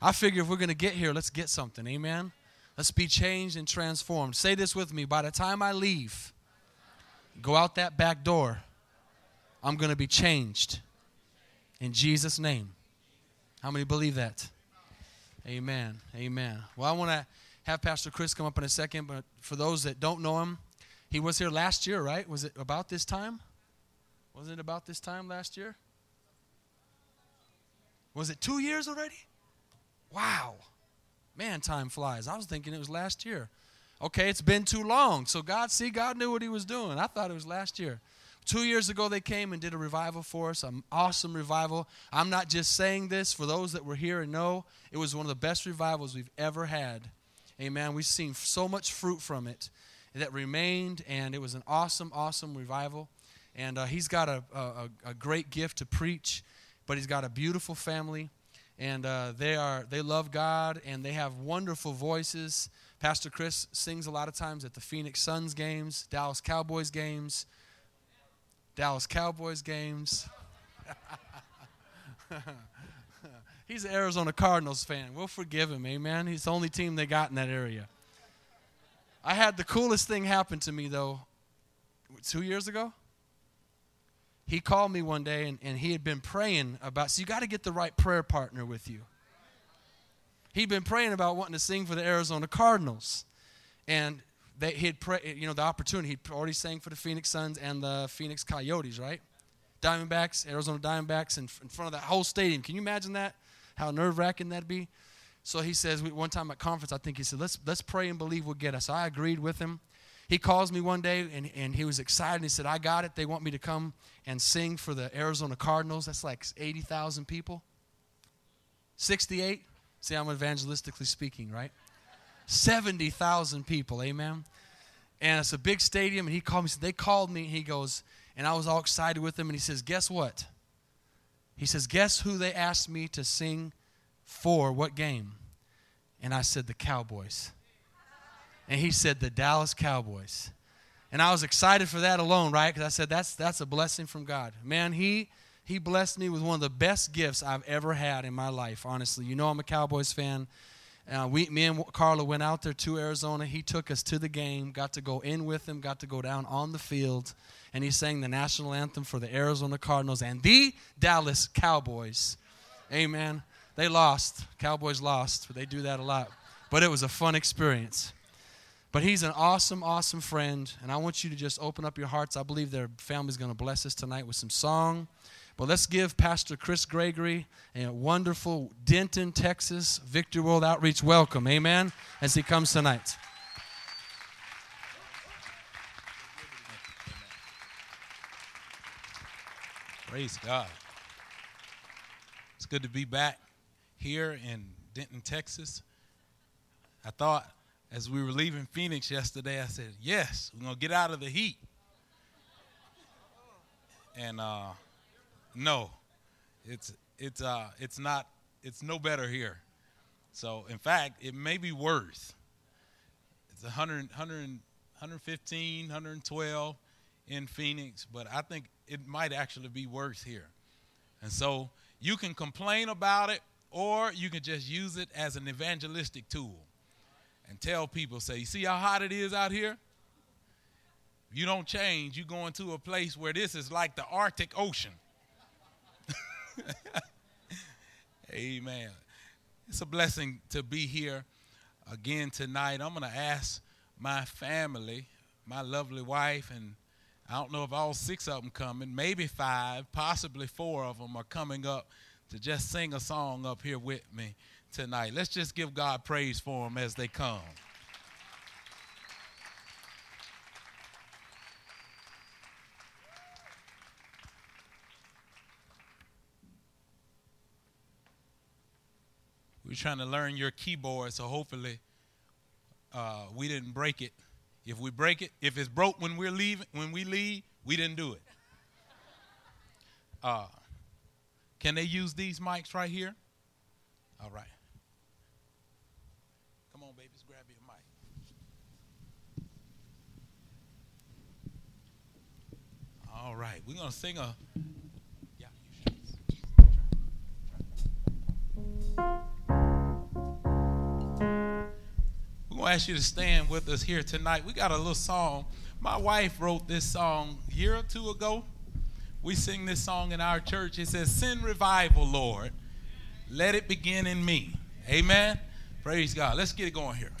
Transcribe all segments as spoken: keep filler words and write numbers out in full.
I figure if we're going to get here, let's get something. Amen? Let's be changed and transformed. Say this with me. By the time I leave, go out that back door, I'm going to be changed. In Jesus' name. How many believe that? Amen. Amen. Well, I want to have Pastor Chris come up in a second, but for those that don't know him, he was here last year, right? Was it about this time? Was it about this time last year? Was it two years already? Wow. Man, time flies. I was thinking it was last year. Okay, it's been too long. So God, see, God knew what he was doing. I thought it was last year. Two years ago, they came and did a revival for us, an awesome revival. I'm not just saying this. For those that were here and know, it was one of the best revivals we've ever had. Amen. We've seen so much fruit from it that remained, and it was an awesome, awesome revival. And uh, he's got a, a, a great gift to preach, but he's got a beautiful family. And uh, they are they love God, and they have wonderful voices. Pastor Chris sings a lot of times at the Phoenix Suns games, Dallas Cowboys games, Dallas Cowboys games. He's an Arizona Cardinals fan. We'll forgive him, amen? He's the only team they got in that area. I had the coolest thing happen to me, though, two years ago. He called me one day, and, and he had been praying about, so you got to get the right prayer partner with you. He'd been praying about wanting to sing for the Arizona Cardinals. And they, he'd pray, you know, the opportunity. He'd already sang for the Phoenix Suns and the Phoenix Coyotes, right? Diamondbacks, Arizona Diamondbacks in, in front of that whole stadium. Can you imagine that? How nerve-wracking that'd be? So he says, we, one time at conference, I think he said, let's let's pray and believe we'll get us. So I agreed with him. He calls me one day, and, and he was excited. He said, I got it. They want me to come and sing for the Arizona Cardinals. That's like eighty thousand people. sixty-eight. See, I'm evangelistically speaking, right? seventy thousand people, amen? And it's a big stadium, and he called me. He said, they called me, and he goes, and I was all excited with him, and he says, guess what? He says, guess who they asked me to sing for what game? And I said, the Cowboys. And he said, the Dallas Cowboys. And I was excited for that alone, right? Because I said, that's that's a blessing from God. Man, he he blessed me with one of the best gifts I've ever had in my life, honestly. You know I'm a Cowboys fan. Uh, we, me and Carla went out there to Arizona. He took us to the game, got to go in with him, got to go down on the field. And he sang the national anthem for the Arizona Cardinals and the Dallas Cowboys. Amen. They lost. Cowboys lost. They do that a lot. But it was a fun experience. But he's an awesome, awesome friend, and I want you to just open up your hearts. I believe their family's going to bless us tonight with some song. But let's give Pastor Chris Gregory a wonderful Denton, Texas, Victory World Outreach welcome, amen, as he comes tonight. Praise God. It's good to be back here in Denton, Texas. I thought... As we were leaving Phoenix yesterday, I said, yes, we're going to get out of the heat. And uh, no, it's it's uh, it's not, it's no better here. So, in fact, it may be worse. It's one hundred, one hundred, one fifteen, one twelve in Phoenix, but I think it might actually be worse here. And so you can complain about it, or you can just use it as an evangelistic tool. And tell people, say, you see how hot it is out here? If you don't change, you're going to a place where this is like the Arctic Ocean. Amen. It's a blessing to be here again tonight. I'm going to ask my family, my lovely wife, and I don't know if all six of them coming, maybe five, possibly four of them are coming up to just sing a song up here with me tonight. Let's just give God praise for them as they come. We're trying to learn your keyboard, so hopefully uh, we didn't break it. If we break it, if it's broke when we're leaving, when we leave, we didn't do it. Uh, can they use these mics right here? All right. Come on, babies, grab your mic. All right, we're going to sing a... Yeah, you should. Try. Try. ask you to stand with us here tonight. We got a little song. My wife wrote this song a year or two ago. We sing this song in our church. It says, "Send revival, Lord. Let it begin in me." Amen. Praise God. Let's get it going here.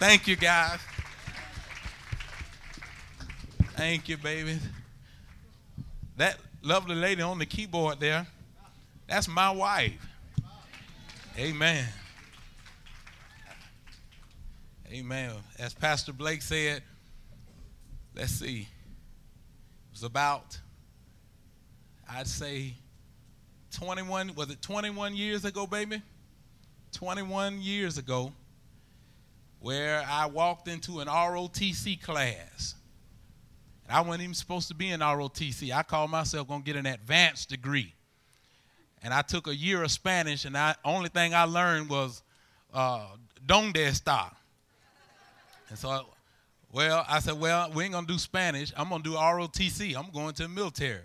Thank you, guys. Thank you, baby. That lovely lady on the keyboard there, that's my wife. Amen. Amen. As Pastor Blake said, let's see. It was about, I'd say, twenty-one, was it twenty-one years ago, baby? twenty-one years ago, where I walked into an R O T C class. And I wasn't even supposed to be in R O T C. I called myself going to get an advanced degree. And I took a year of Spanish, and the only thing I learned was, uh, donde está? And so, I, well, I said, well, we ain't going to do Spanish. I'm going to do R O T C. I'm going to the military.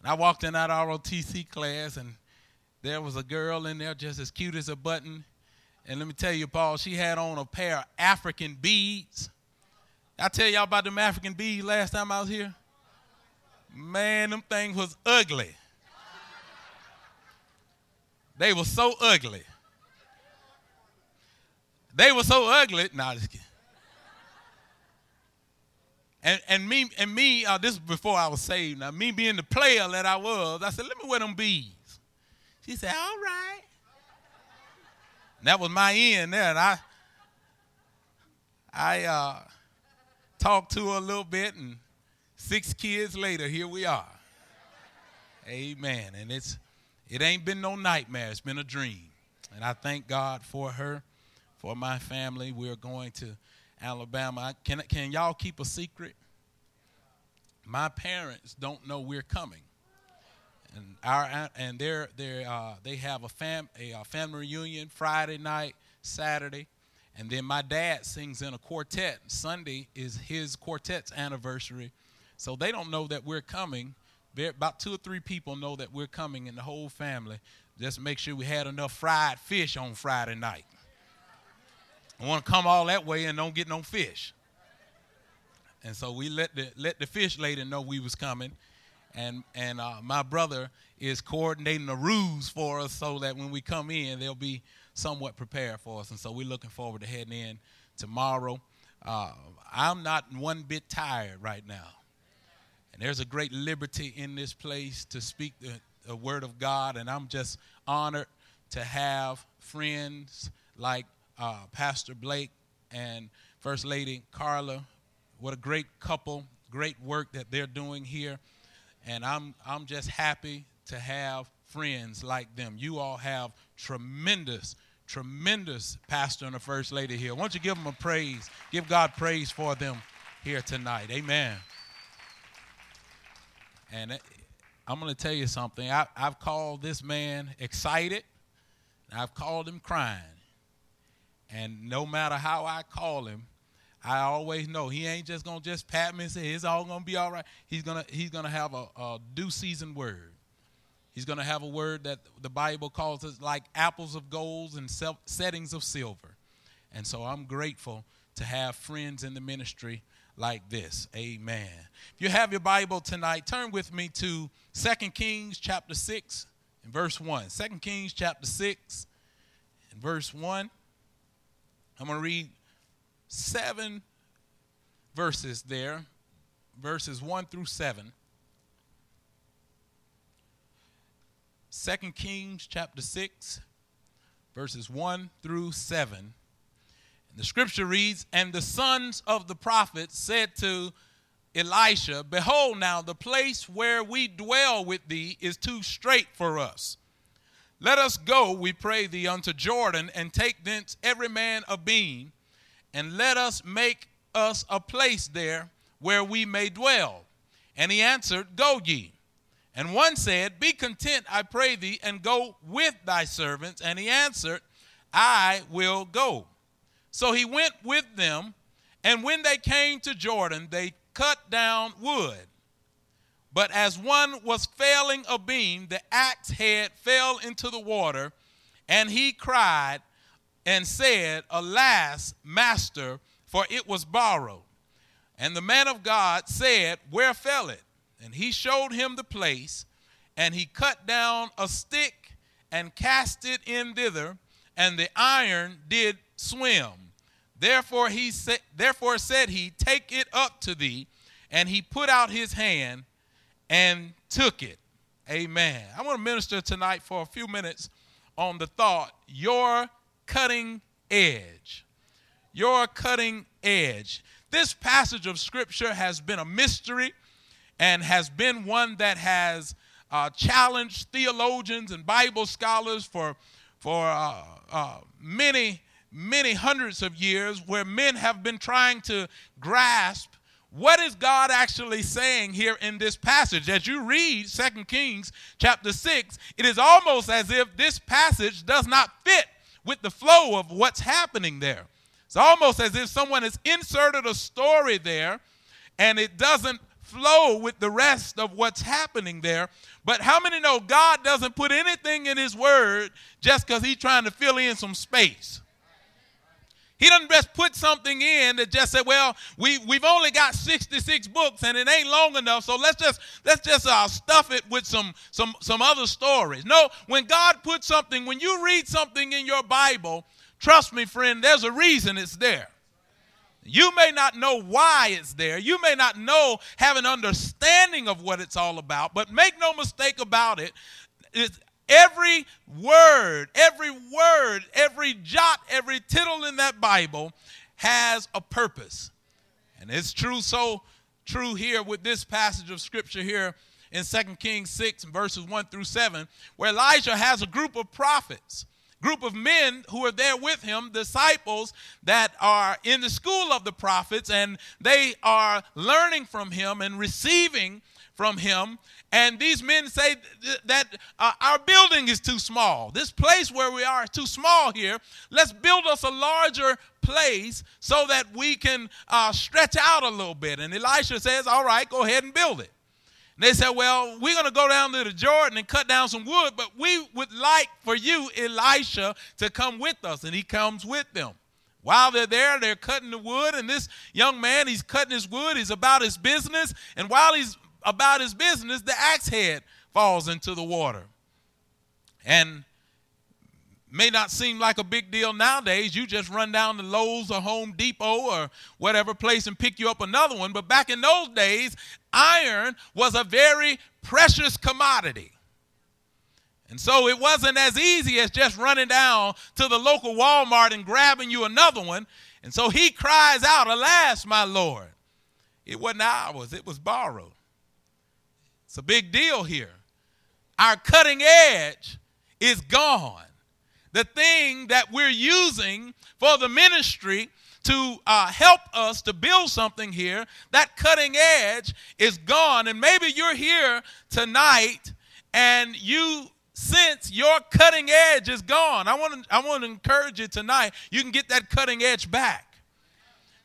And I walked in that R O T C class, and there was a girl in there just as cute as a button. And let me tell you, Paul, she had on a pair of African beads. I tell y'all about them African beads last time I was here. Man, them things was ugly. They were so ugly. They were so ugly. Nah, just kidding. And and me, and me uh, this was before I was saved. Now, me being the player that I was, I said, let me wear them beads. She said, all right. And that was my end there. And I, I uh, talked to her a little bit, and six kids later, here we are. Amen. And it's it ain't been no nightmare. It's been a dream. And I thank God for her, for my family. We're going to Alabama. Can can y'all keep a secret? My parents don't know we're coming, and our and they're they uh they have a fam a family reunion Friday night, Saturday, and then my dad sings in a quartet. Sunday is his quartet's anniversary, so they don't know that we're coming. They're, about two or three people know that we're coming in the whole family. Just make sure we had enough fried fish on Friday night. I want to come all that way and don't get no fish. And so we let the let the fish lady know we was coming. And and uh, my brother is coordinating the ruse for us so that when we come in, they'll be somewhat prepared for us. And so we're looking forward to heading in tomorrow. Uh, I'm not one bit tired right now. And there's a great liberty in this place to speak the, the word of God. And I'm just honored to have friends like Uh, Pastor Blake and First Lady Carla. What a great couple, great work that they're doing here. And I'm I'm just happy to have friends like them. You all have tremendous, tremendous pastor and a First Lady here. Why don't you give them a praise? Give God praise for them here tonight. Amen. And I'm going to tell you something. I, I've called this man excited, and I've called him crying. And no matter how I call him, I always know he ain't just going to just pat me and say, it's all going to be all right. He's going to he's gonna have a, a due season word. He's going to have a word that the Bible calls us like apples of gold and settings of silver. And so I'm grateful to have friends in the ministry like this. Amen. If you have your Bible tonight, turn with me to Second Kings chapter six and verse one. Second Kings chapter six and verse one. I'm going to read seven verses there, verses one through seven. Second Kings chapter six, verses one through seven. And the scripture reads, and the sons of the prophets said to Elisha, behold, now the place where we dwell with thee is too strait for us. Let us go, we pray thee, unto Jordan, and take thence every man a beam, and let us make us a place there where we may dwell. And he answered, go ye. And one said, be content, I pray thee, and go with thy servants. And he answered, I will go. So he went with them, and when they came to Jordan, they cut down wood. But as one was failing a beam, the axe head fell into the water, and he cried and said, alas, master, for it was borrowed. And the man of God said, where fell it? And he showed him the place, and he cut down a stick and cast it in thither, and the iron did swim. Therefore he sa- therefore said he, take it up to thee. And he put out his hand and took it. Amen. I want to minister tonight for a few minutes on the thought, your cutting edge. Your cutting edge. This passage of scripture has been a mystery and has been one that has uh, challenged theologians and Bible scholars for, for uh, uh, many, many hundreds of years, where men have been trying to grasp what is God actually saying here in this passage. As you read Second Kings chapter six, it is almost as if this passage does not fit with the flow of what's happening there. It's almost as if someone has inserted a story there and it doesn't flow with the rest of what's happening there. But how many know God doesn't put anything in his word just because he's trying to fill in some space? He doesn't just put something in that just said, well, we, we've only got sixty-six books and it ain't long enough, so let's just let's just uh, stuff it with some, some, some other stories. No, when God puts something, when you read something in your Bible, trust me, friend, there's a reason it's there. You may not know why it's there. You may not know, have an understanding of what it's all about, but make no mistake about it. It's every word, every word, every jot, every tittle in that Bible has a purpose. And it's true, so true here with this passage of Scripture here in Second Kings six, verses one through seven, where Elisha has a group of prophets, group of men who are there with him, disciples that are in the school of the prophets, and they are learning from him and receiving from him. And these men say th- that uh, our building is too small. This place where we are is too small here. Let's build us a larger place so that we can uh, stretch out a little bit. And Elisha says, all right, go ahead and build it. And they said, well, we're going to go down to the Jordan and cut down some wood, but we would like for you, Elisha, to come with us. And he comes with them. While they're there, they're cutting the wood. And this young man, he's cutting his wood. He's about his business. And while he's about his business, the axe head falls into the water. And may not seem like a big deal nowadays. You just run down to Lowe's or Home Depot or whatever place and pick you up another one. But back in those days, iron was a very precious commodity. And so it wasn't as easy as just running down to the local Walmart and grabbing you another one. And so he cries out, alas, my Lord. It wasn't ours. It was borrowed. It's a big deal here. Our cutting edge is gone. The thing that we're using for the ministry to uh, help us to build something here, that cutting edge is gone. And maybe you're here tonight and you sense your cutting edge is gone. I want to I want to encourage you tonight. You can get that cutting edge back.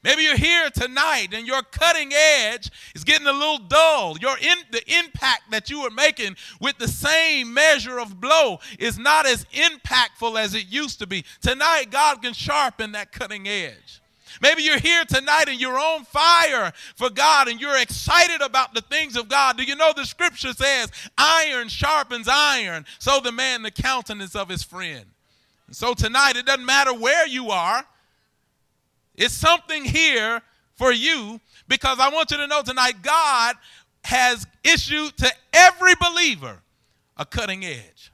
Maybe you're here tonight and your cutting edge is getting a little dull. Your in, the impact that you were making with the same measure of blow is not as impactful as it used to be. Tonight, God can sharpen that cutting edge. Maybe you're here tonight and you're on fire for God and you're excited about the things of God. Do you know the Scripture says, iron sharpens iron, so the man the countenance of his friend. And so tonight, it doesn't matter where you are. It's something here for you, because I want you to know tonight God has issued to every believer a cutting edge,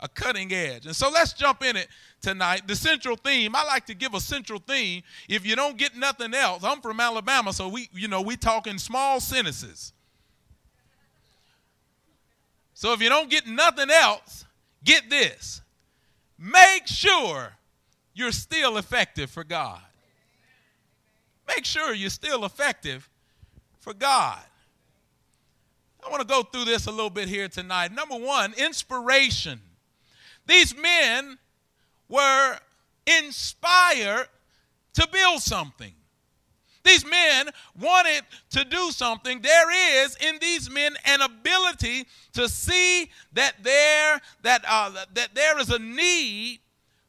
a cutting edge. And so let's jump in it tonight. The central theme, I like to give a central theme. If you don't get nothing else, I'm from Alabama, so we, you know, we talk in small sentences. So if you don't get nothing else, get this. Make sure you're still effective for God. Make sure you're still effective for God. I want to go through this a little bit here tonight. Number one, inspiration. These men were inspired to build something. These men wanted to do something. There is in these men an ability to see that there, that, uh, that there is a need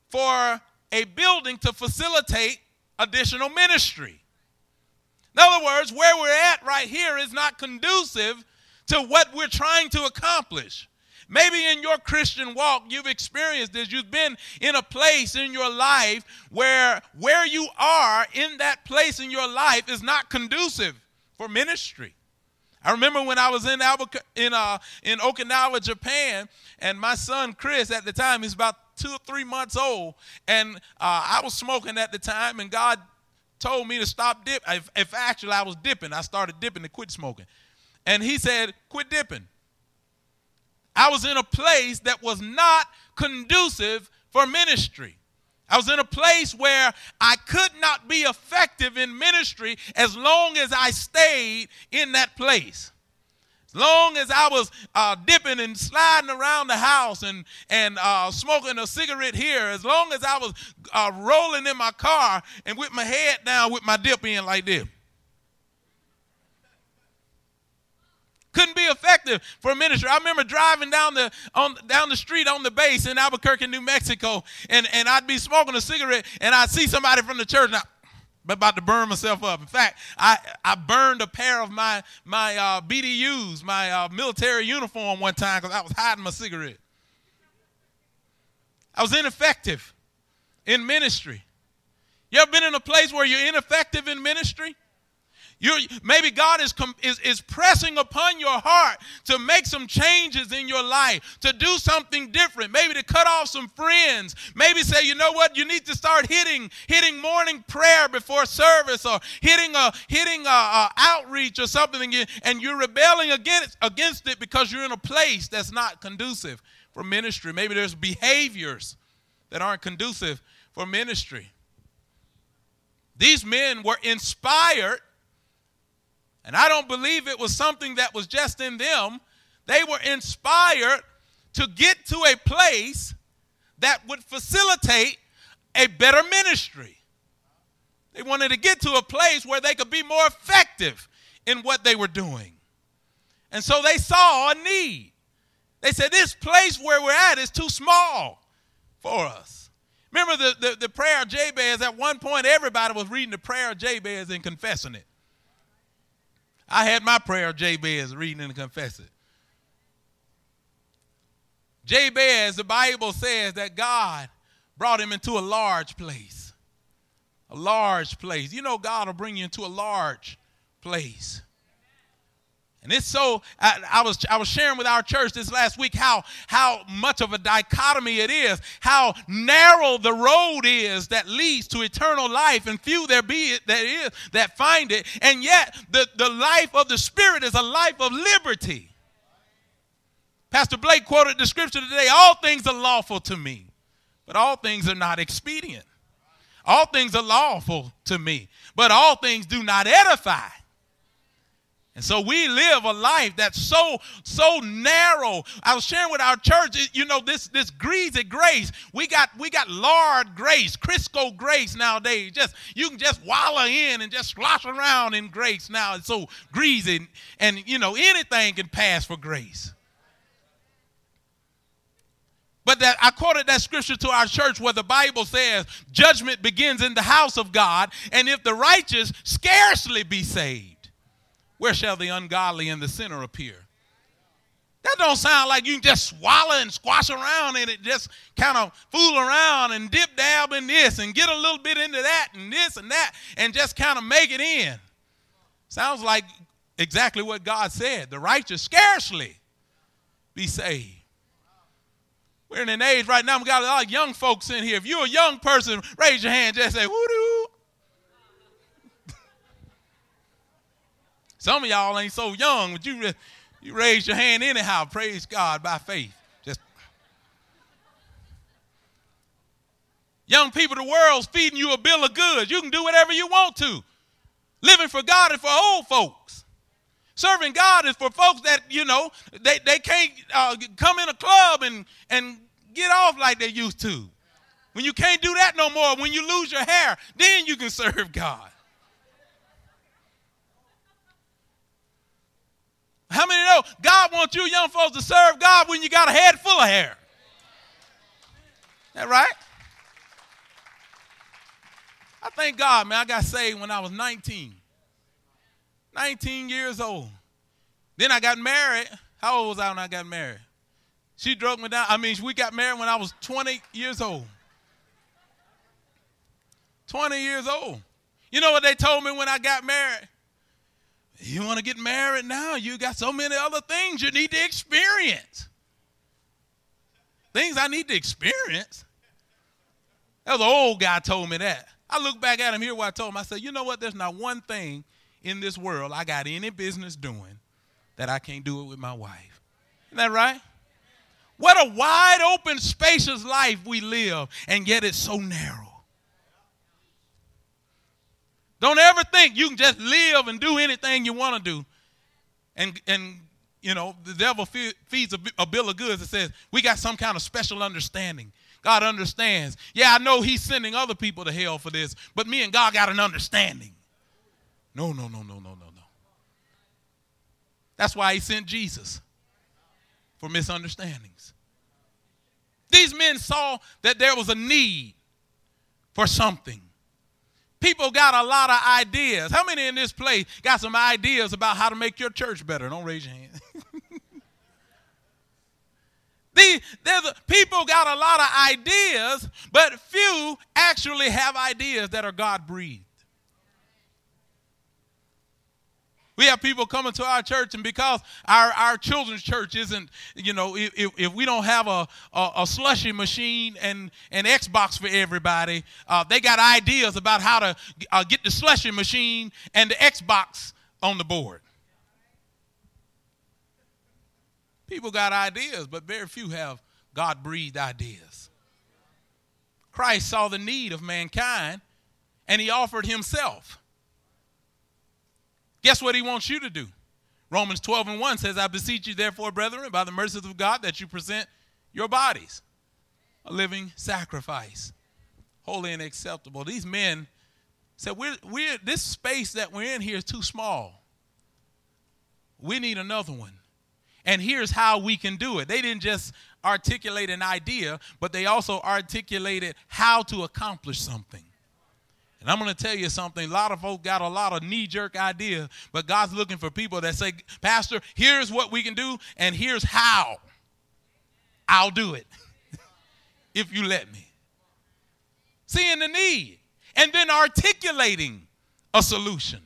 for a building to facilitate additional ministry. In other words, where we're at right here is not conducive to what we're trying to accomplish. Maybe in your Christian walk, you've experienced this. You've been in a place in your life where where you are in that place in your life is not conducive for ministry. I remember when I was in Albuquerque, in, uh, in Okinawa, Japan, and my son Chris at the time, he's about two or three months old, and uh, I was smoking at the time, and God told me to stop dipping. If, if actually I was dipping, I started dipping to quit smoking. And he said, quit dipping. I was in a place that was not conducive for ministry. I was in a place where I could not be effective in ministry as long as I stayed in that place. As long as I was uh, dipping and sliding around the house and, and uh, smoking a cigarette here, as long as I was uh, rolling in my car and with my head down with my dip in like this, couldn't be effective for ministry. I remember driving down the on down the street on the base in Albuquerque, New Mexico, and, and I'd be smoking a cigarette, and I'd see somebody from the church, and I I'm about to burn myself up. In fact, I, I burned a pair of my, my uh, B D Us, my uh, military uniform one time because I was hiding my cigarette. I was ineffective in ministry. You ever been in a place where you're ineffective in ministry? You maybe God is, is, is pressing upon your heart to make some changes in your life, to do something different, maybe to cut off some friends, maybe say, you know what, you need to start hitting hitting morning prayer before service, or hitting a hitting a, a outreach or something, and you're rebelling against against it because you're in a place that's not conducive for ministry. Maybe there's behaviors that aren't conducive for ministry. These men were inspired. And I don't believe it was something that was just in them. They were inspired to get to a place that would facilitate a better ministry. They wanted to get to a place where they could be more effective in what they were doing. And so they saw a need. They said, this place where we're at is too small for us. Remember the, the, the prayer of Jabez? At one point, everybody was reading the prayer of Jabez and confessing it. I had my prayer of Jabez, reading and confessing. Jabez, the Bible says that God brought him into a large place. A large place. You know God will bring you into a large place. And it's so, I, I was I was sharing with our church this last week how, how much of a dichotomy it is, how narrow the road is that leads to eternal life, and few there be it that is that find it. And yet the, the life of the Spirit is a life of liberty. Pastor Blake quoted the scripture today, all things are lawful to me, but all things are not expedient. All things are lawful to me, but all things do not edify. And so we live a life that's so, so narrow. I was sharing with our church, you know, this, this greasy grace. We got we got lard grace, Crisco grace nowadays. Just you can just wallow in and just slosh around in grace now. It's so greasy, and, you know, anything can pass for grace. But that, I quoted that scripture to our church where the Bible says, judgment begins in the house of God, and if the righteous scarcely be saved, where shall the ungodly and the sinner appear? That don't sound like you can just swallow and squash around in it, just kind of fool around and dip dab in this and get a little bit into that and this and that and just kind of make it in. Sounds like exactly what God said. The righteous scarcely be saved. We're in an age right now, we got a lot of young folks in here. If you're a young person, raise your hand, just say, woo-doo. Some of y'all ain't so young, but you, you raise your hand anyhow. Praise God by faith. Just young people, the world's feeding you a bill of goods. You can do whatever you want to. Living for God is for old folks. Serving God is for folks that, you know, they, they can't uh, come in a club and, and get off like they used to. When you can't do that no more, when you lose your hair, then you can serve God. How many know God wants you young folks to serve God when you got a head full of hair? Is that right? I thank God, man, I got saved when I was nineteen. nineteen years old. Then I got married. How old was I when I got married? She drug me down. I mean, we got married when I was twenty years old. twenty years old. You know what they told me when I got married? You want to get married now? You got so many other things you need to experience. Things I need to experience. That was an old guy told me that. I look back at him here where I told him, I said, you know what? There's not one thing in this world I got any business doing that I can't do it with my wife. Isn't that right? What a wide open, spacious life we live, and yet it's so narrow. Don't ever think you can just live and do anything you want to do. And, and you know, the devil feeds a, a bill of goods that says, we got some kind of special understanding. God understands. Yeah, I know he's sending other people to hell for this, but me and God got an understanding. No, no, no, no, no, no, no. That's why he sent Jesus, for misunderstandings. These men saw that there was a need for something. People got a lot of ideas. How many in this place got some ideas about how to make your church better? Don't raise your hand. The, the, people got a lot of ideas, but few actually have ideas that are God-breathed. We have people coming to our church, and because our, our children's church isn't, you know, if, if we don't have a, a, a slushy machine and an Xbox for everybody, uh, they got ideas about how to uh, get the slushy machine and the Xbox on the board. People got ideas, but very few have God-breathed ideas. Christ saw the need of mankind, and he offered himself. Guess what he wants you to do? Romans twelve and one says, I beseech you, therefore, brethren, by the mercies of God, that you present your bodies a living sacrifice, holy and acceptable. These men said, we're, we're, this space that we're in here is too small. We need another one. And here's how we can do it. They didn't just articulate an idea, but they also articulated how to accomplish something. And I'm going to tell you something. A lot of folks got a lot of knee-jerk ideas, but God's looking for people that say, Pastor, here's what we can do, and here's how. I'll do it if you let me. Seeing the need and then articulating a solution.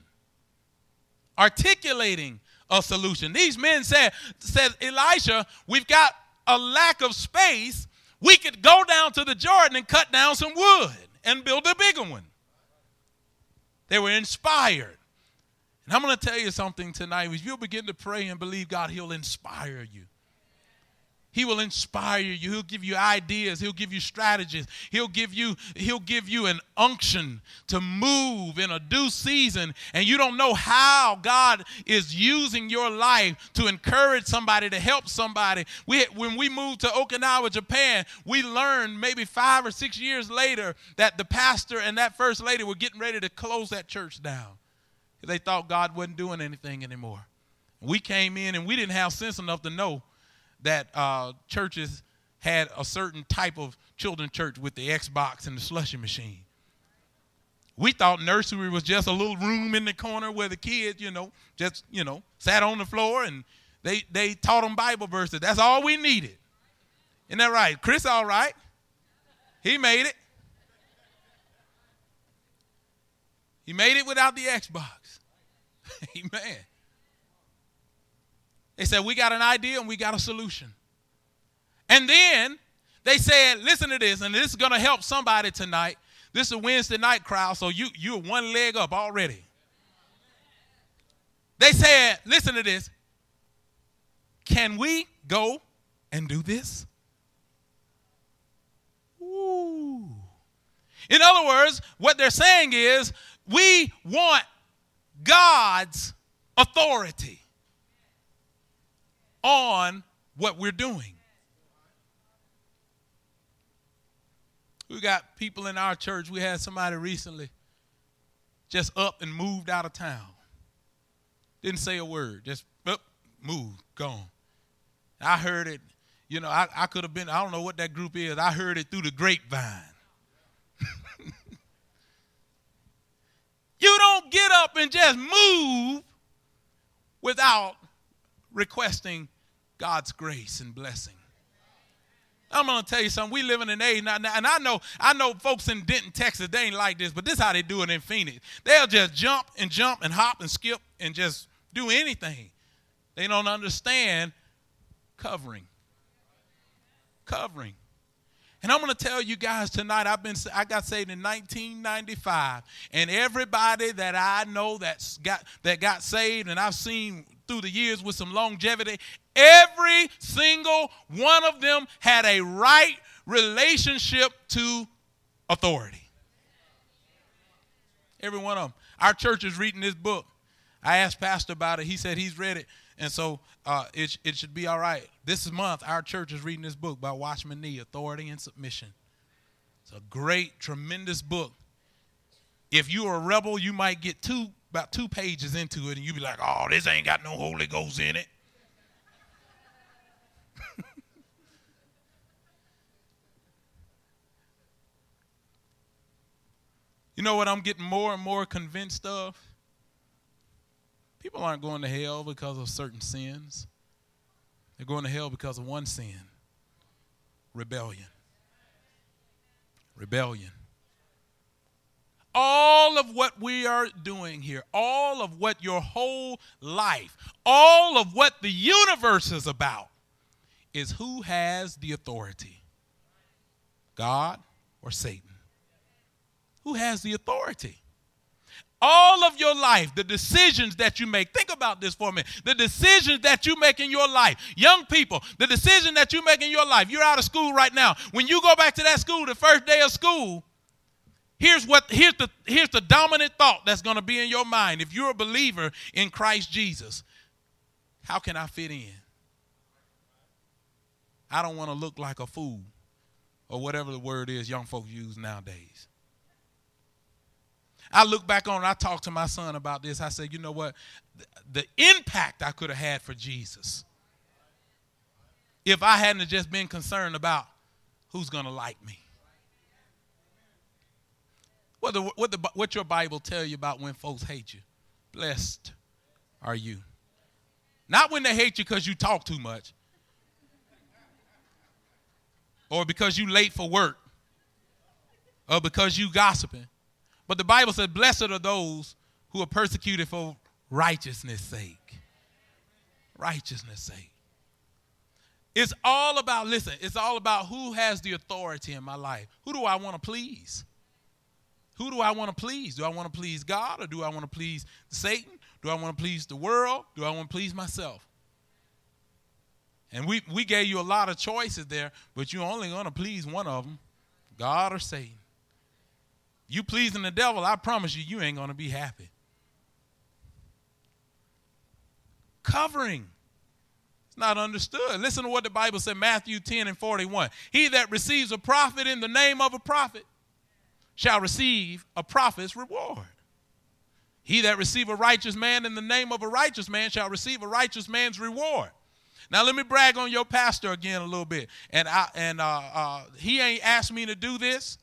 Articulating a solution. These men said, said, Elisha, we've got a lack of space. We could go down to the Jordan and cut down some wood and build a bigger one. They were inspired. And I'm going to tell you something tonight. If you'll begin to pray and believe God, he'll inspire you. He will inspire you. He'll give you ideas. He'll give you strategies. He'll give you, he'll give you an unction to move in a due season. And you don't know how God is using your life to encourage somebody, to help somebody. We, when we moved to Okinawa, Japan, we learned maybe five or six years later that the pastor and that first lady were getting ready to close that church down. They thought God wasn't doing anything anymore. We came in and we didn't have sense enough to know that uh, churches had a certain type of children's church with the Xbox and the slushy machine. We thought nursery was just a little room in the corner where the kids, you know, just, you know, sat on the floor and they, they taught them Bible verses. That's all we needed. Isn't that right? Chris, all right. He made it. He made it without the Xbox. Amen. They said, we got an idea and we got a solution. And then they said, listen to this, and this is going to help somebody tonight. This is a Wednesday night crowd, so you, you're one leg up already. They said, listen to this. Can we go and do this? Ooh. In other words, what they're saying is, we want God's authority on what we're doing. We got people in our church. We had somebody recently just up and moved out of town. Didn't say a word. Just up, moved, gone. I heard it. You know, I, I could have been, I don't know what that group is. I heard it through the grapevine. You don't get up and just move without requesting God's grace and blessing. I'm going to tell you something. We live in an age now, and I know I know folks in Denton, Texas, they ain't like this, but this is how they do it in Phoenix. They'll just jump and jump and hop and skip and just do anything. They don't understand covering. Covering. And I'm going to tell you guys tonight, I've been, I got saved in nineteen ninety-five, and everybody that I know that's got, that got saved, and I've seen through the years with some longevity, every single one of them had a right relationship to authority. Every one of them. Our church is reading this book. I asked Pastor about it. He said he's read it. And so uh, it, it should be all right. This month, our church is reading this book by Watchman Nee, Authority and Submission. It's a great, tremendous book. If you're a rebel, you might get two, about two pages into it, and you be like, oh, this ain't got no Holy Ghost in it. You know what I'm getting more and more convinced of? People aren't going to hell because of certain sins. They're going to hell because of one sin, Rebellion. Rebellion. All of what we are doing here, all of what your whole life, all of what the universe is about, is who has the authority, God or Satan? Who has the authority? All of your life, the decisions that you make, think about this for a minute, the decisions that you make in your life, young people, the decision that you make in your life, you're out of school right now. When you go back to that school, the first day of school, here's what, here's the, here's the dominant thought that's going to be in your mind. If you're a believer in Christ Jesus, how can I fit in? I don't want to look like a fool, or whatever the word is young folks use nowadays. I look back on it. I talked to my son about this. I said, you know what? The impact I could have had for Jesus if I hadn't just been concerned about who's going to like me. What, the, what, the, what your Bible tell you about when folks hate you? Blessed are you. Not when they hate you because you talk too much or because you late for work or because you gossiping. But the Bible says, blessed are those who are persecuted for righteousness' sake. Righteousness' sake. It's all about, listen, it's all about who has the authority in my life. Who do I want to please? Who do I want to please? Do I want to please God, or do I want to please Satan? Do I want to please the world? Do I want to please myself? And we, we gave you a lot of choices there, but you're only going to please one of them, God or Satan. You pleasing the devil, I promise you, you ain't going to be happy. Covering. It's not understood. Listen to what the Bible said, Matthew ten and forty-one. He that receives a prophet in the name of a prophet shall receive a prophet's reward. He that receives a righteous man in the name of a righteous man shall receive a righteous man's reward. Now, let me brag on your pastor again a little bit. And, I, and uh, uh, he ain't asked me to do this.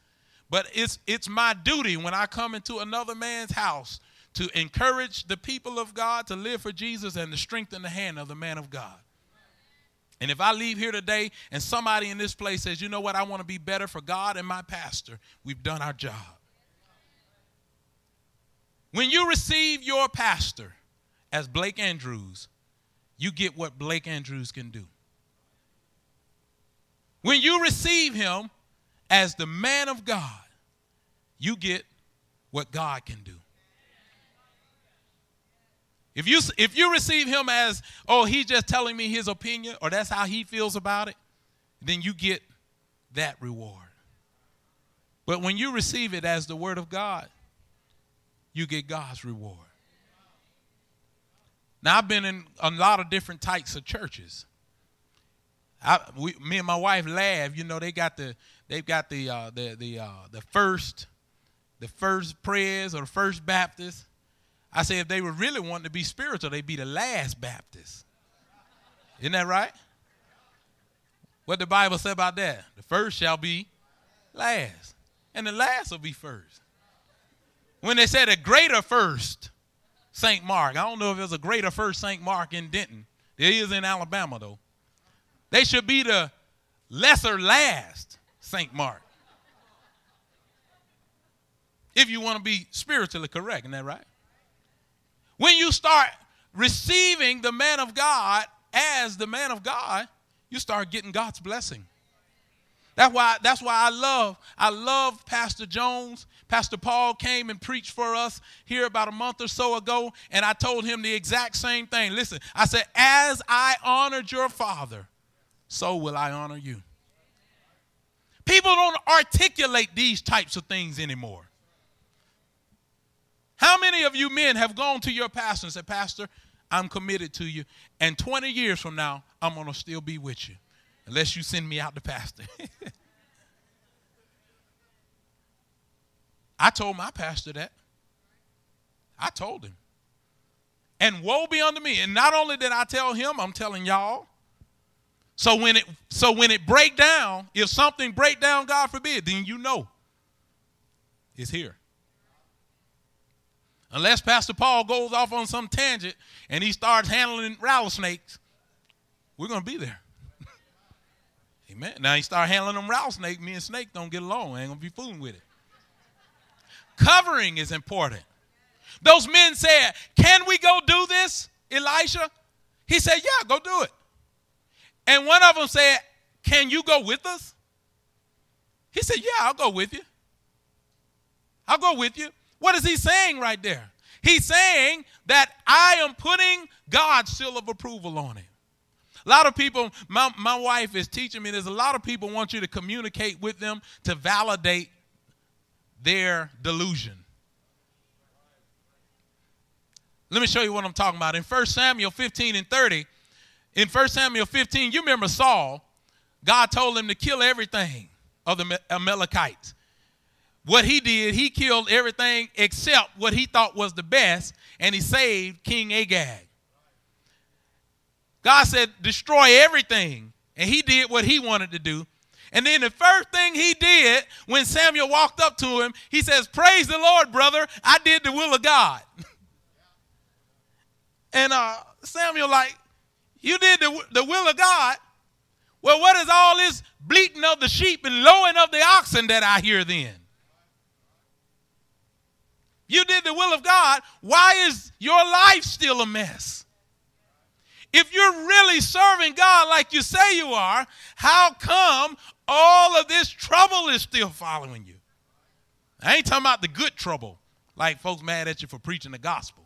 But it's it's my duty when I come into another man's house to encourage the people of God to live for Jesus and to strengthen the hand of the man of God. And if I leave here today and somebody in this place says, you know what, I want to be better for God and my pastor, we've done our job. When you receive your pastor as Blake Andrews, you get what Blake Andrews can do. When you receive him as the man of God, you get what God can do. If you if you receive him as, oh, he's just telling me his opinion, or that's how he feels about it, then you get that reward. But when you receive it as the word of God, you get God's reward. Now, I've been in a lot of different types of churches. I, we, me and my wife laugh. You know, they got the they've got the uh, the the uh, the first the first prayers or the First Baptist. I say if they were really wanting to be spiritual, they'd be the last Baptist. Isn't that right? What the Bible said about that? The first shall be last, and the last will be first. When they said a greater First Saint Mark, I don't know if there's a greater First Saint Mark in Denton. There is in Alabama though. They should be the lesser last Saint Mark. If you want to be spiritually correct, isn't that right? When you start receiving the man of God as the man of God, you start getting God's blessing. That's why, that's why I love, I love Pastor Jones. Pastor Paul came and preached for us here about a month or so ago, and I told him the exact same thing. Listen, I said, as I honored your father, so will I honor you. People don't articulate these types of things anymore. How many of you men have gone to your pastor and said, Pastor, I'm committed to you, and twenty years from now, I'm going to still be with you, unless you send me out to pastor. I told my pastor that. I told him. And woe be unto me. And not only did I tell him, I'm telling y'all. So when it so when it break down, if something break down, God forbid, then you know it's here. Unless Pastor Paul goes off on some tangent and he starts handling rattlesnakes, we're going to be there. Amen. Now you start handling them rattlesnake, me and snake don't get along. I ain't going to be fooling with it. Covering is important. Those men said, can we go do this, Elisha? He said, yeah, go do it. And one of them said, can you go with us? He said, yeah, I'll go with you. I'll go with you. What is he saying right there? He's saying that I am putting God's seal of approval on it. A lot of people, my, my wife is teaching me, there's a lot of people want you to communicate with them to validate their delusion. Let me show you what I'm talking about. In First Samuel fifteen and thirty, in First Samuel fifteen, you remember Saul, God told him to kill everything of the Amalekites. What he did, he killed everything except what he thought was the best, and he saved King Agag. God said, destroy everything, and he did what he wanted to do. And then the first thing he did when Samuel walked up to him, he says, praise the Lord, brother, I did the will of God. And uh, Samuel like, you did the, the will of God? Well, what is all this bleating of the sheep and lowing of the oxen that I hear then? You did the will of God. Why is your life still a mess? If you're really serving God like you say you are, how come all of this trouble is still following you? I ain't talking about the good trouble, like folks mad at you for preaching the gospel.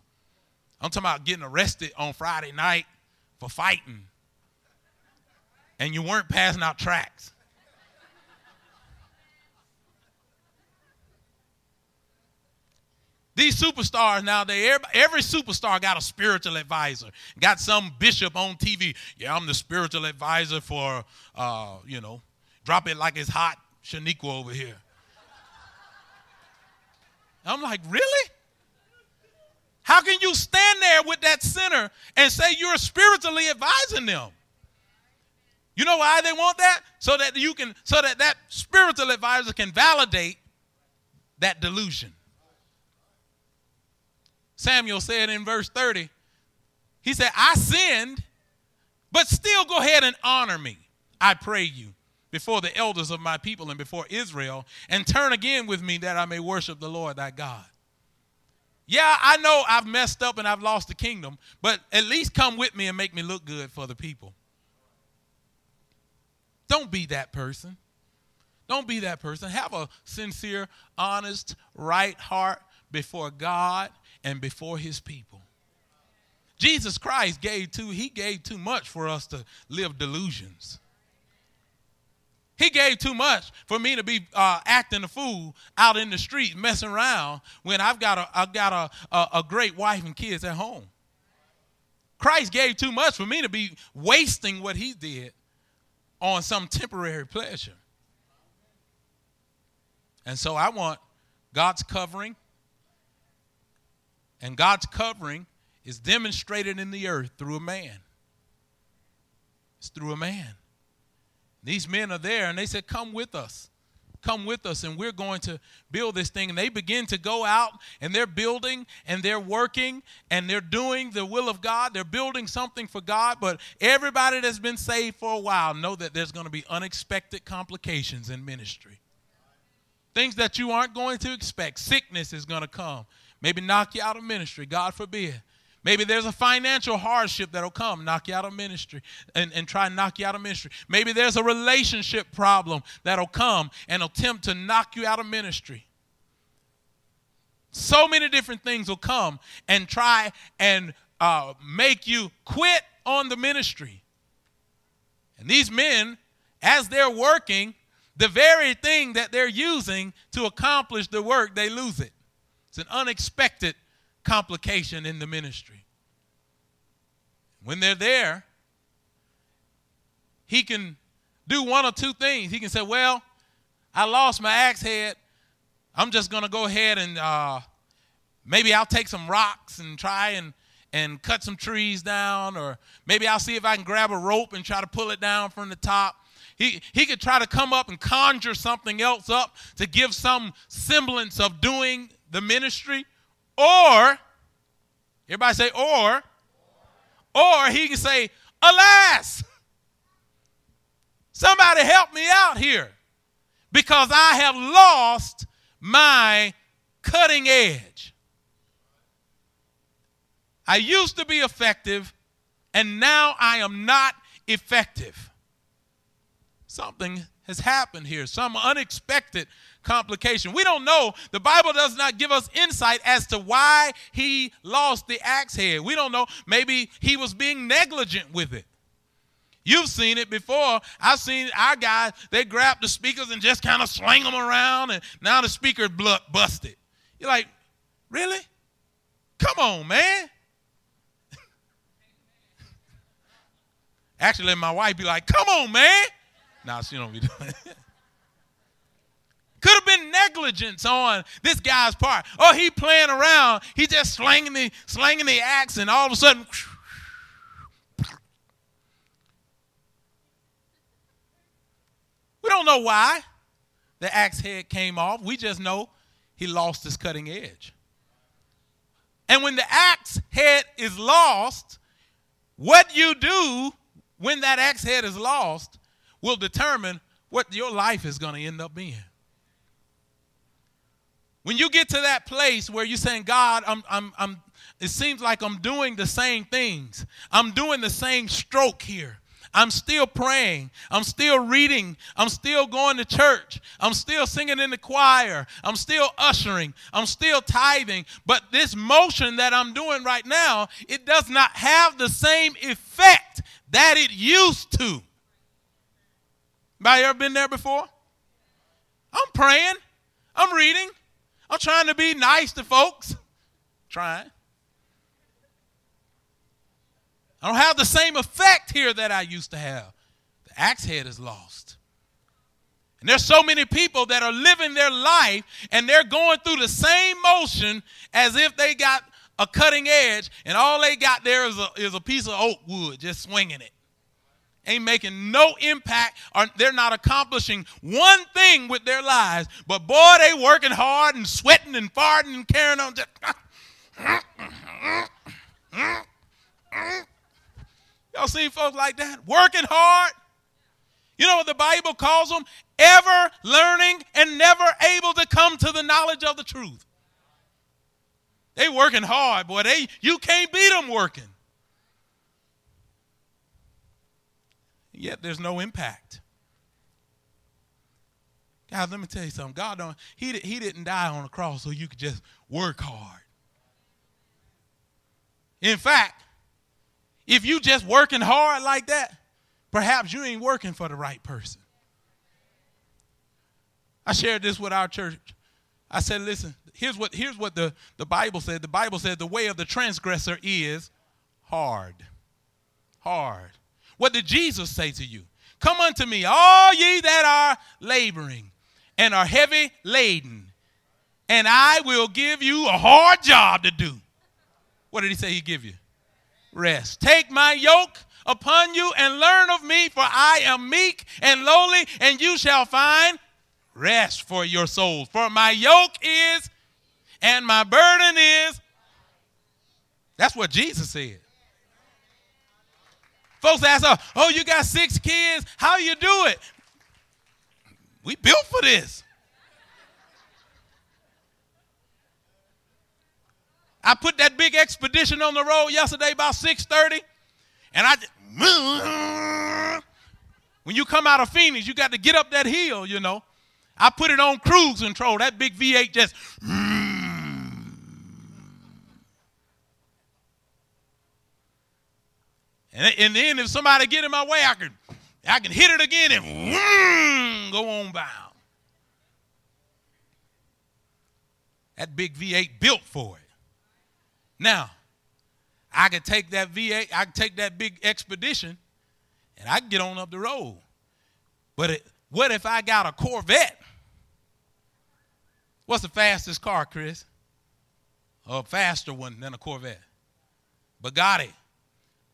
I'm talking about getting arrested on Friday night for fighting, and you weren't passing out tracts. These superstars nowadays, every superstar got a spiritual advisor, got some bishop on T V. Yeah, I'm the spiritual advisor for, uh, you know, drop it like it's hot, Shaniqua over here. I'm like, really? How can you stand there with that sinner and say you're spiritually advising them? You know why they want that? So that you can, so that that spiritual advisor can validate that delusion. Samuel said in verse thirty, he said, I sinned, but still go ahead and honor me, I pray you, before the elders of my people and before Israel, and turn again with me that I may worship the Lord thy God. Yeah, I know I've messed up and I've lost the kingdom, but at least come with me and make me look good for the people. Don't be that person. Don't be that person. Have a sincere, honest, right heart before God and before his people. Jesus Christ gave too, he gave too much for us to live delusions. He gave too much for me to be uh, acting a fool out in the street, messing around when I've got a I've got a, a, a great wife and kids at home. Christ gave too much for me to be wasting what he did on some temporary pleasure. And so I want God's covering, and God's covering is demonstrated in the earth through a man. It's through a man. These men are there, and they said, come with us. Come with us, and we're going to build this thing. And they begin to go out, and they're building, and they're working, and they're doing the will of God. They're building something for God. But everybody that's been saved for a while know that there's going to be unexpected complications in ministry. Things that you aren't going to expect. Sickness is going to come. Maybe knock you out of ministry, God forbid. Maybe there's a financial hardship that'll come, knock you out of ministry, and, and try and knock you out of ministry. Maybe there's a relationship problem that'll come and attempt to knock you out of ministry. So many different things will come and try and uh, make you quit on the ministry. And these men, as they're working, the very thing that they're using to accomplish the work, they lose it. It's an unexpected complication in the ministry. When they're there, he can do one or two things. He can say, well, I lost my axe head. I'm just going to go ahead and uh, maybe I'll take some rocks and try and, and cut some trees down, or maybe I'll see if I can grab a rope and try to pull it down from the top. He he could try to come up and conjure something else up to give some semblance of doing the ministry, or, everybody say, or, or he can say, alas, Somebody help me out here, because I have lost my cutting edge. I used to be effective, and now I am not effective. Something has happened here, some unexpected complication. We don't know. The Bible does not give us insight as to why he lost the axe head. We don't know. Maybe he was being negligent with it. You've seen it before. I've seen our guys, they grab the speakers and just kind of sling them around, and now the speaker busted. You're like, really? Come on, man. Actually, my wife be like, come on, man. Nah, she don't be doing that. Could have been negligence on this guy's part. Oh, he playing around. He just slinging the, slinging the axe, and all of a sudden, we don't know why the axe head came off. We just know he lost his cutting edge. And when the axe head is lost, what you do when that axe head is lost will determine what your life is going to end up being. When you get to that place where you're saying, God, I'm, I'm, I'm, it seems like I'm doing the same things. I'm doing the same stroke here. I'm still praying. I'm still reading. I'm still going to church. I'm still singing in the choir. I'm still ushering. I'm still tithing. But this motion that I'm doing right now, it does not have the same effect that it used to. Anybody ever been there before? I'm praying. I'm reading. I'm trying to be nice to folks. Trying. I don't have the same effect here that I used to have. The axe head is lost. And there's so many people that are living their life and they're going through the same motion as if they got a cutting edge, and all they got there is a, is a piece of oak wood just swinging it. Ain't making no impact, or they're not accomplishing one thing with their lives. But boy, they working hard and sweating and farting and carrying on. Just y'all seen folks like that? Working hard. You know what the Bible calls them? Ever learning and never able to come to the knowledge of the truth. They working hard, boy. They, you can't beat them working. Yet there's no impact. Guys, let me tell you something. God don't, he, he didn't die on the cross so you could just work hard. In fact, if you just working hard like that, perhaps you ain't working for the right person. I shared this with our church. I said, listen, here's what, here's what the, the Bible said. The Bible said the way of the transgressor is hard. Hard. What did Jesus say to you? Come unto me, all ye that are laboring and are heavy laden, and I will give you a hard job to do. What did he say he give you? Rest. Take my yoke upon you and learn of me, for I am meek and lowly, and you shall find rest for your souls. For my yoke is, and my burden is. That's what Jesus said. Folks ask, oh, oh you got six kids. How you do it? We built for this. I put that big expedition on the road yesterday about six thirty, and I just, when you come out of Phoenix, you got to get up that hill, you know. I put it on cruise control. That big V eight just, and in the end, if somebody get in my way, I can, I can hit it again and go on down. That big V eight built for it. Now, I could take that V eight, I could take that big expedition, and I could get on up the road. But it, what if I got a Corvette? What's the fastest car, Chris? A faster one than a Corvette. Bugatti.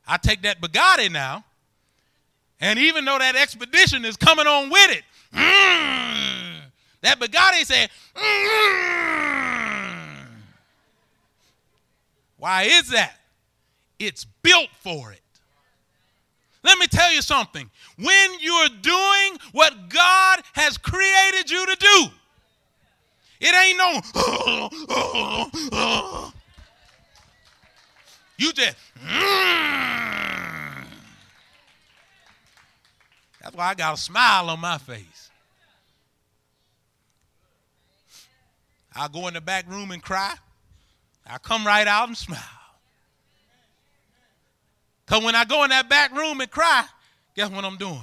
I take that Bugatti now, and even though that expedition is coming on with it, mm, that Bugatti said, mm, why is that? It's built for it. Let me tell you something. When you're doing what God has created you to do, it ain't no, oh, oh, oh. You just, mm. That's why I got a smile on my face. I go in the back room and cry. I come right out and smile. Because when I go in that back room and cry, guess what I'm doing?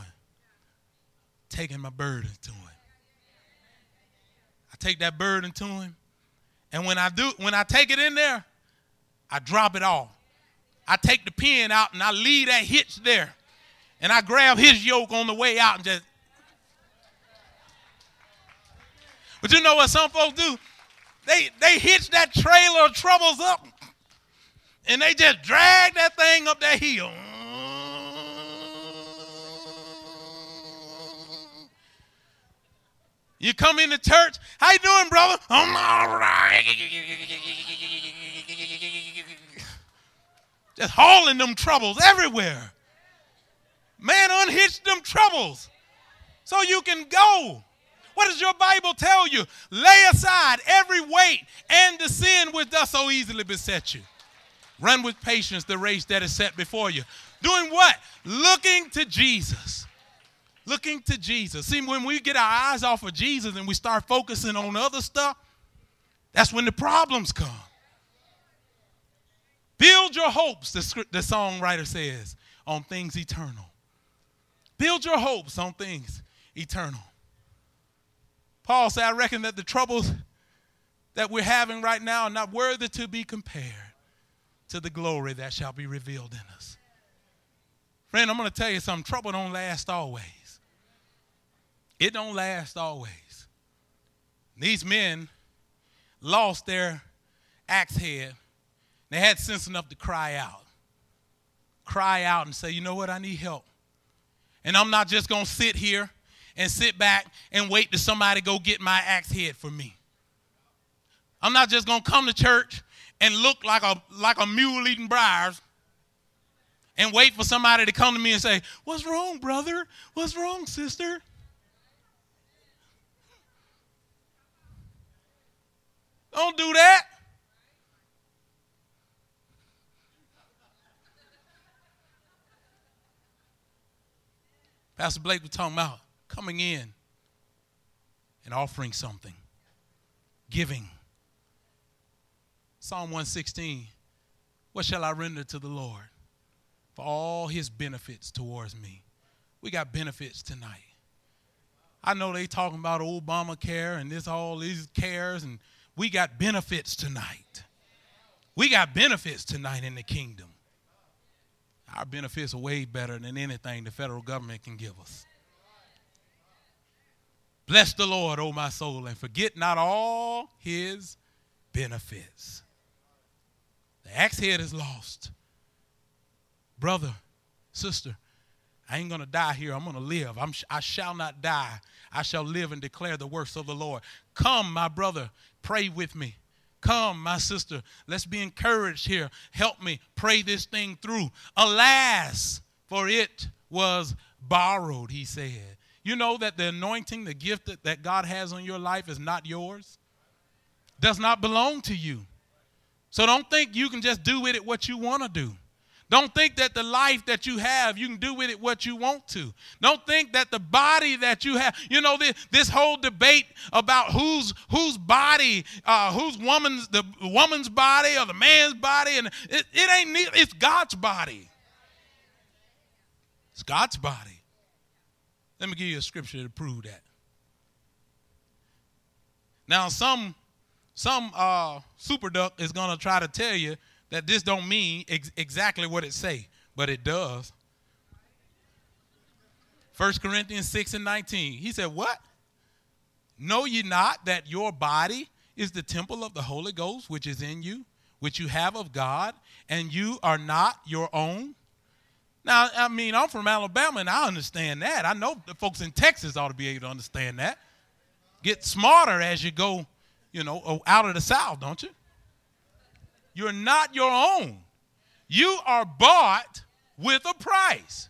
Taking my burden to him. I take that burden to him. And when I do, when I take it in there, I drop it off. I take the pen out and I leave that hitch there. And I grab his yoke on the way out and just. But you know what some folks do? They, they hitch that trailer of troubles up. And they just drag that thing up that hill. You come into church. How you doing, brother? I'm all right. Just hauling them troubles everywhere. Man, unhitch them troubles so you can go. What does your Bible tell you? Lay aside every weight and the sin which doth so easily beset you. Run with patience the race that is set before you. Doing what? Looking to Jesus. Looking to Jesus. See, when we get our eyes off of Jesus and we start focusing on other stuff, that's when the problems come. Build your hopes, the, script, the songwriter says, on things eternal. Build your hopes on things eternal. Paul said, I reckon that the troubles that we're having right now are not worthy to be compared to the glory that shall be revealed in us. Friend, I'm going to tell you something. Trouble don't last always. It don't last always. These men lost their axe head. They had sense enough to cry out. Cry out and say, you know what, I need help. And I'm not just going to sit here and sit back and wait till somebody go get my axe head for me. I'm not just going to come to church and look like a like a mule eating briars and wait for somebody to come to me and say, what's wrong, brother? What's wrong, sister? Don't do that. Pastor Blake was talking about coming in and offering something, giving. Psalm one sixteen, what shall I render to the Lord for all his benefits towards me? We got benefits tonight. I know they talking about Obamacare and this, all these cares, and we got benefits tonight. We got benefits tonight in the kingdom. Our benefits are way better than anything the federal government can give us. Bless the Lord, O my soul, and forget not all his benefits. The axe head is lost. Brother, sister, I ain't going to die here. I'm going to live. I'm sh- I shall not die. I shall live and declare the works of the Lord. Come, my brother, pray with me. Come, my sister, let's be encouraged here. Help me pray this thing through. Alas, for it was borrowed, he said. You know that the anointing, the gift that, that God has on your life is not yours, does not belong to you. So don't think you can just do with it what you want to do. Don't think that the life that you have, you can do with it what you want to. Don't think that the body that you have, you know, this, this whole debate about whose whose body, uh, whose woman's, the woman's body or the man's body, and it, it ain't, it's God's body. It's God's body. Let me give you a scripture to prove that. Now, some Some uh, super duck is going to try to tell you that this don't mean ex- exactly what it say, but it does. First Corinthians six and nineteen. He said, what? Know ye not that your body is the temple of the Holy Ghost, which is in you, which you have of God, and you are not your own? Now, I mean, I'm from Alabama, and I understand that. I know the folks in Texas ought to be able to understand that. Get smarter as you go, you know, out of the South, don't you? You're not your own. You are bought with a price.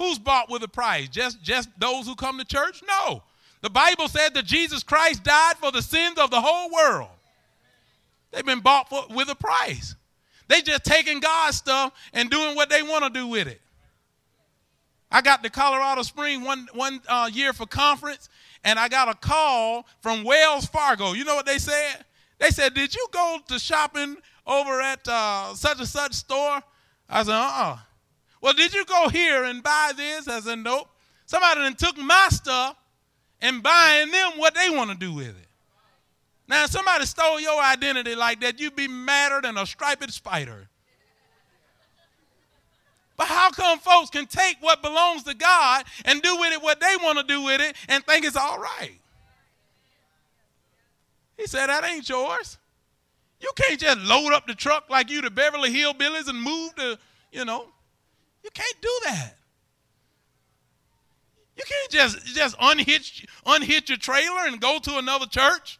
Who's bought with a price? Just, just those who come to church? No. The Bible said that Jesus Christ died for the sins of the whole world. They've been bought for, with a price. They just taking God's stuff and doing what they want to do with it. I got to Colorado Springs one, one uh, year for conference, and I got a call from Wells Fargo. You know what they said? They said, did you go to shopping over at uh, such and such store? I said, uh-uh. Well, did you go here and buy this? I said, nope. Somebody done took my stuff and buying them what they want to do with it. Now, if somebody stole your identity like that, you'd be madder than a striped spider. But how come folks can take what belongs to God and do with it what they want to do with it and think it's all right? He said, that ain't yours. You can't just load up the truck like you to Beverly Hillbillies and move to, you know. You can't do that. You can't just, just unhitch, unhitch your trailer and go to another church.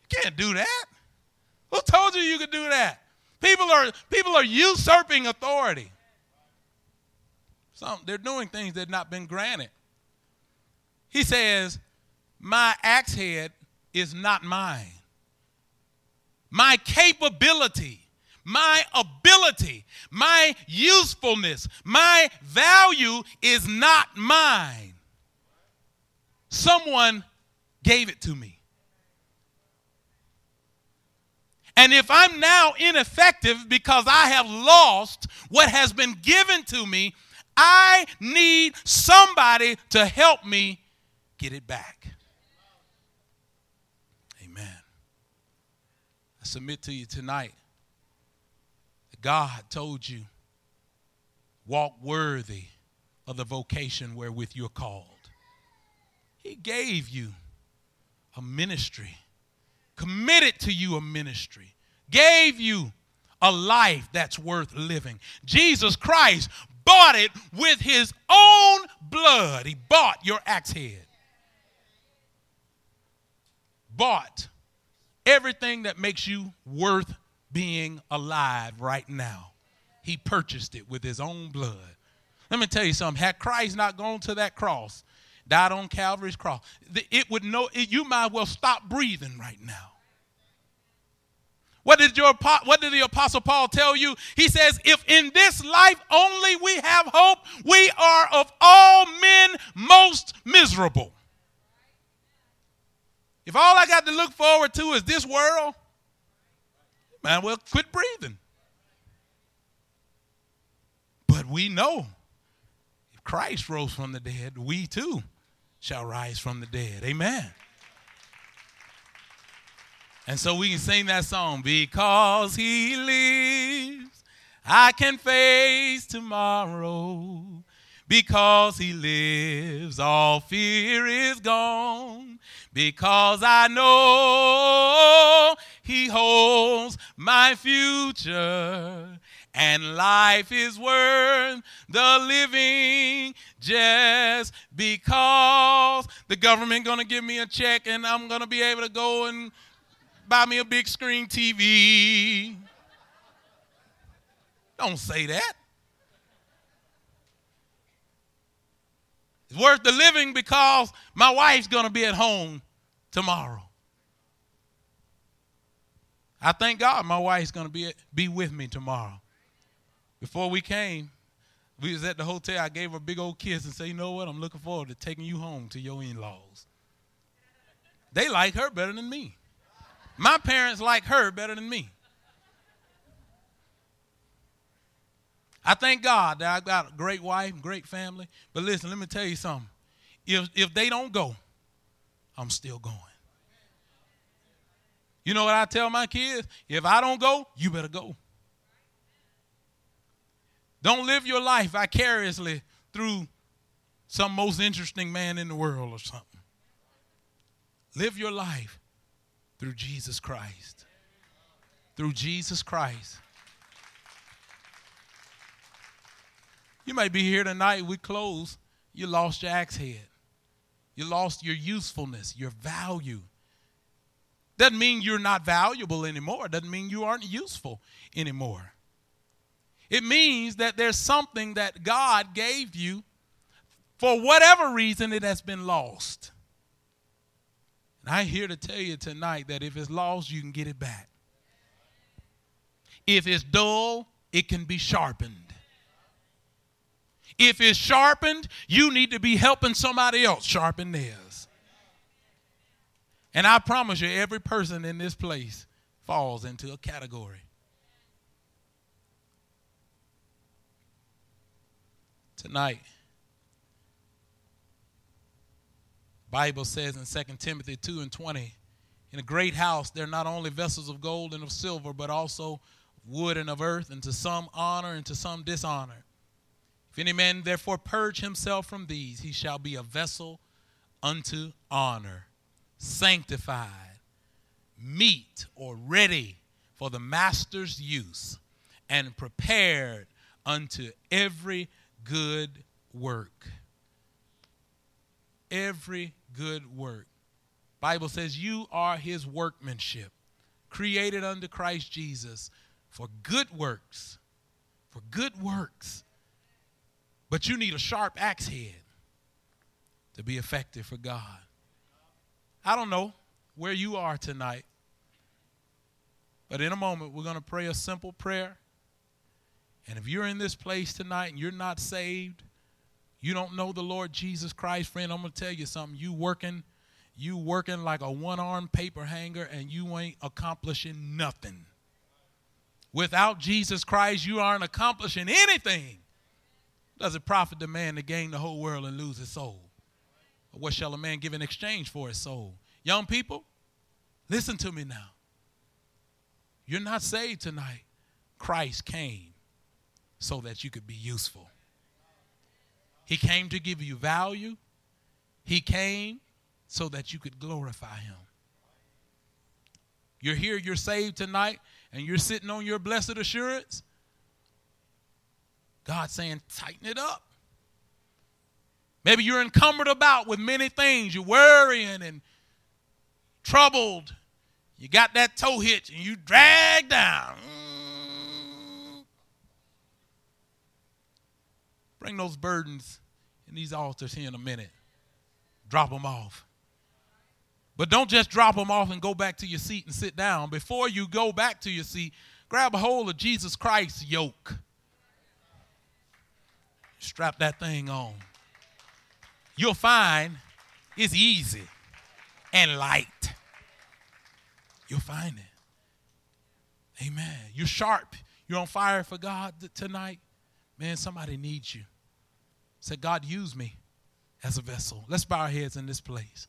You can't do that. Who told you you could do that? People are people are usurping authority. Some, they're doing things that have not been granted. He says, my axe head is not mine. My capability, my ability, my usefulness, my value is not mine. Someone gave it to me. And if I'm now ineffective because I have lost what has been given to me, I need somebody to help me get it back. Amen. I submit to you tonight that God told you, walk worthy of the vocation wherewith you're called. He gave you a ministry. Committed to you a ministry, gave you a life that's worth living. Jesus Christ bought it with his own blood. He bought your axe head. Bought everything that makes you worth being alive right now. He purchased it with his own blood. Let me tell you something. Had Christ not gone to that cross, died on Calvary's cross, it would know it, you might well stop breathing right now. What did your what did the Apostle Paul tell you? He says, if in this life only we have hope, we are of all men most miserable. If all I got to look forward to is this world, you might well quit breathing. But we know if Christ rose from the dead, we too shall rise from the dead. Amen. And so we can sing that song. Because he lives, I can face tomorrow. Because he lives, all fear is gone. Because I know he holds my future. And life is worth the living just because the government going to give me a check and I'm going to be able to go and buy me a big screen T V. Don't say that. It's worth the living because my wife's going to be at home tomorrow. I thank God my wife's going to be be with me tomorrow. Before we came, we was at the hotel. I gave her a big old kiss and said, you know what? I'm looking forward to taking you home to your in-laws. They like her better than me. My parents like her better than me. I thank God that I got a great wife, great family. But listen, let me tell you something. If, if they don't go, I'm still going. You know what I tell my kids? If I don't go, you better go. Don't live your life vicariously through some most interesting man in the world or something. Live your life through Jesus Christ. Through Jesus Christ. You might be here tonight. We close. You lost your axe head. You lost your usefulness, your value. Doesn't mean you're not valuable anymore. It doesn't mean you aren't useful anymore. It means that there's something that God gave you. For whatever reason, it has been lost. And I'm here to tell you tonight that if it's lost, you can get it back. If it's dull, it can be sharpened. If it's sharpened, you need to be helping somebody else sharpen theirs. And I promise you, every person in this place falls into a category. Tonight, the Bible says in Second Timothy two and twenty, in a great house there are not only vessels of gold and of silver, but also wood and of earth, and to some honor and to some dishonor. If any man therefore purge himself from these, he shall be a vessel unto honor, sanctified, meet or ready for the master's use, and prepared unto every good work. Every good work. Bible says you are his workmanship, created unto Christ Jesus for good works, for good works. But you need a sharp axe head to be effective for God. I don't know where you are tonight, but in a moment we're going to pray a simple prayer. And if you're in this place tonight and you're not saved, you don't know the Lord Jesus Christ, friend, I'm going to tell you something. You working, you working like a one-armed paper hanger, and you ain't accomplishing nothing. Without Jesus Christ, you aren't accomplishing anything. Does it profit the man to gain the whole world and lose his soul? Or what shall a man give in exchange for his soul? Young people, listen to me now. You're not saved tonight. Christ came so that you could be useful. He came to give you value. He came so that you could glorify him. You're here, you're saved tonight, and you're sitting on your blessed assurance. God's saying, tighten it up. Maybe you're encumbered about with many things. You're worrying and troubled. You got that toe hitch and you drag down. Mm. Bring those burdens in these altars here in a minute. Drop them off. But don't just drop them off and go back to your seat and sit down. Before you go back to your seat, grab a hold of Jesus Christ's yoke. Strap that thing on. You'll find it's easy and light. You'll find it. Amen. You're sharp. You're on fire for God tonight. Man, somebody needs you. Say, God, use me as a vessel. Let's bow our heads in this place.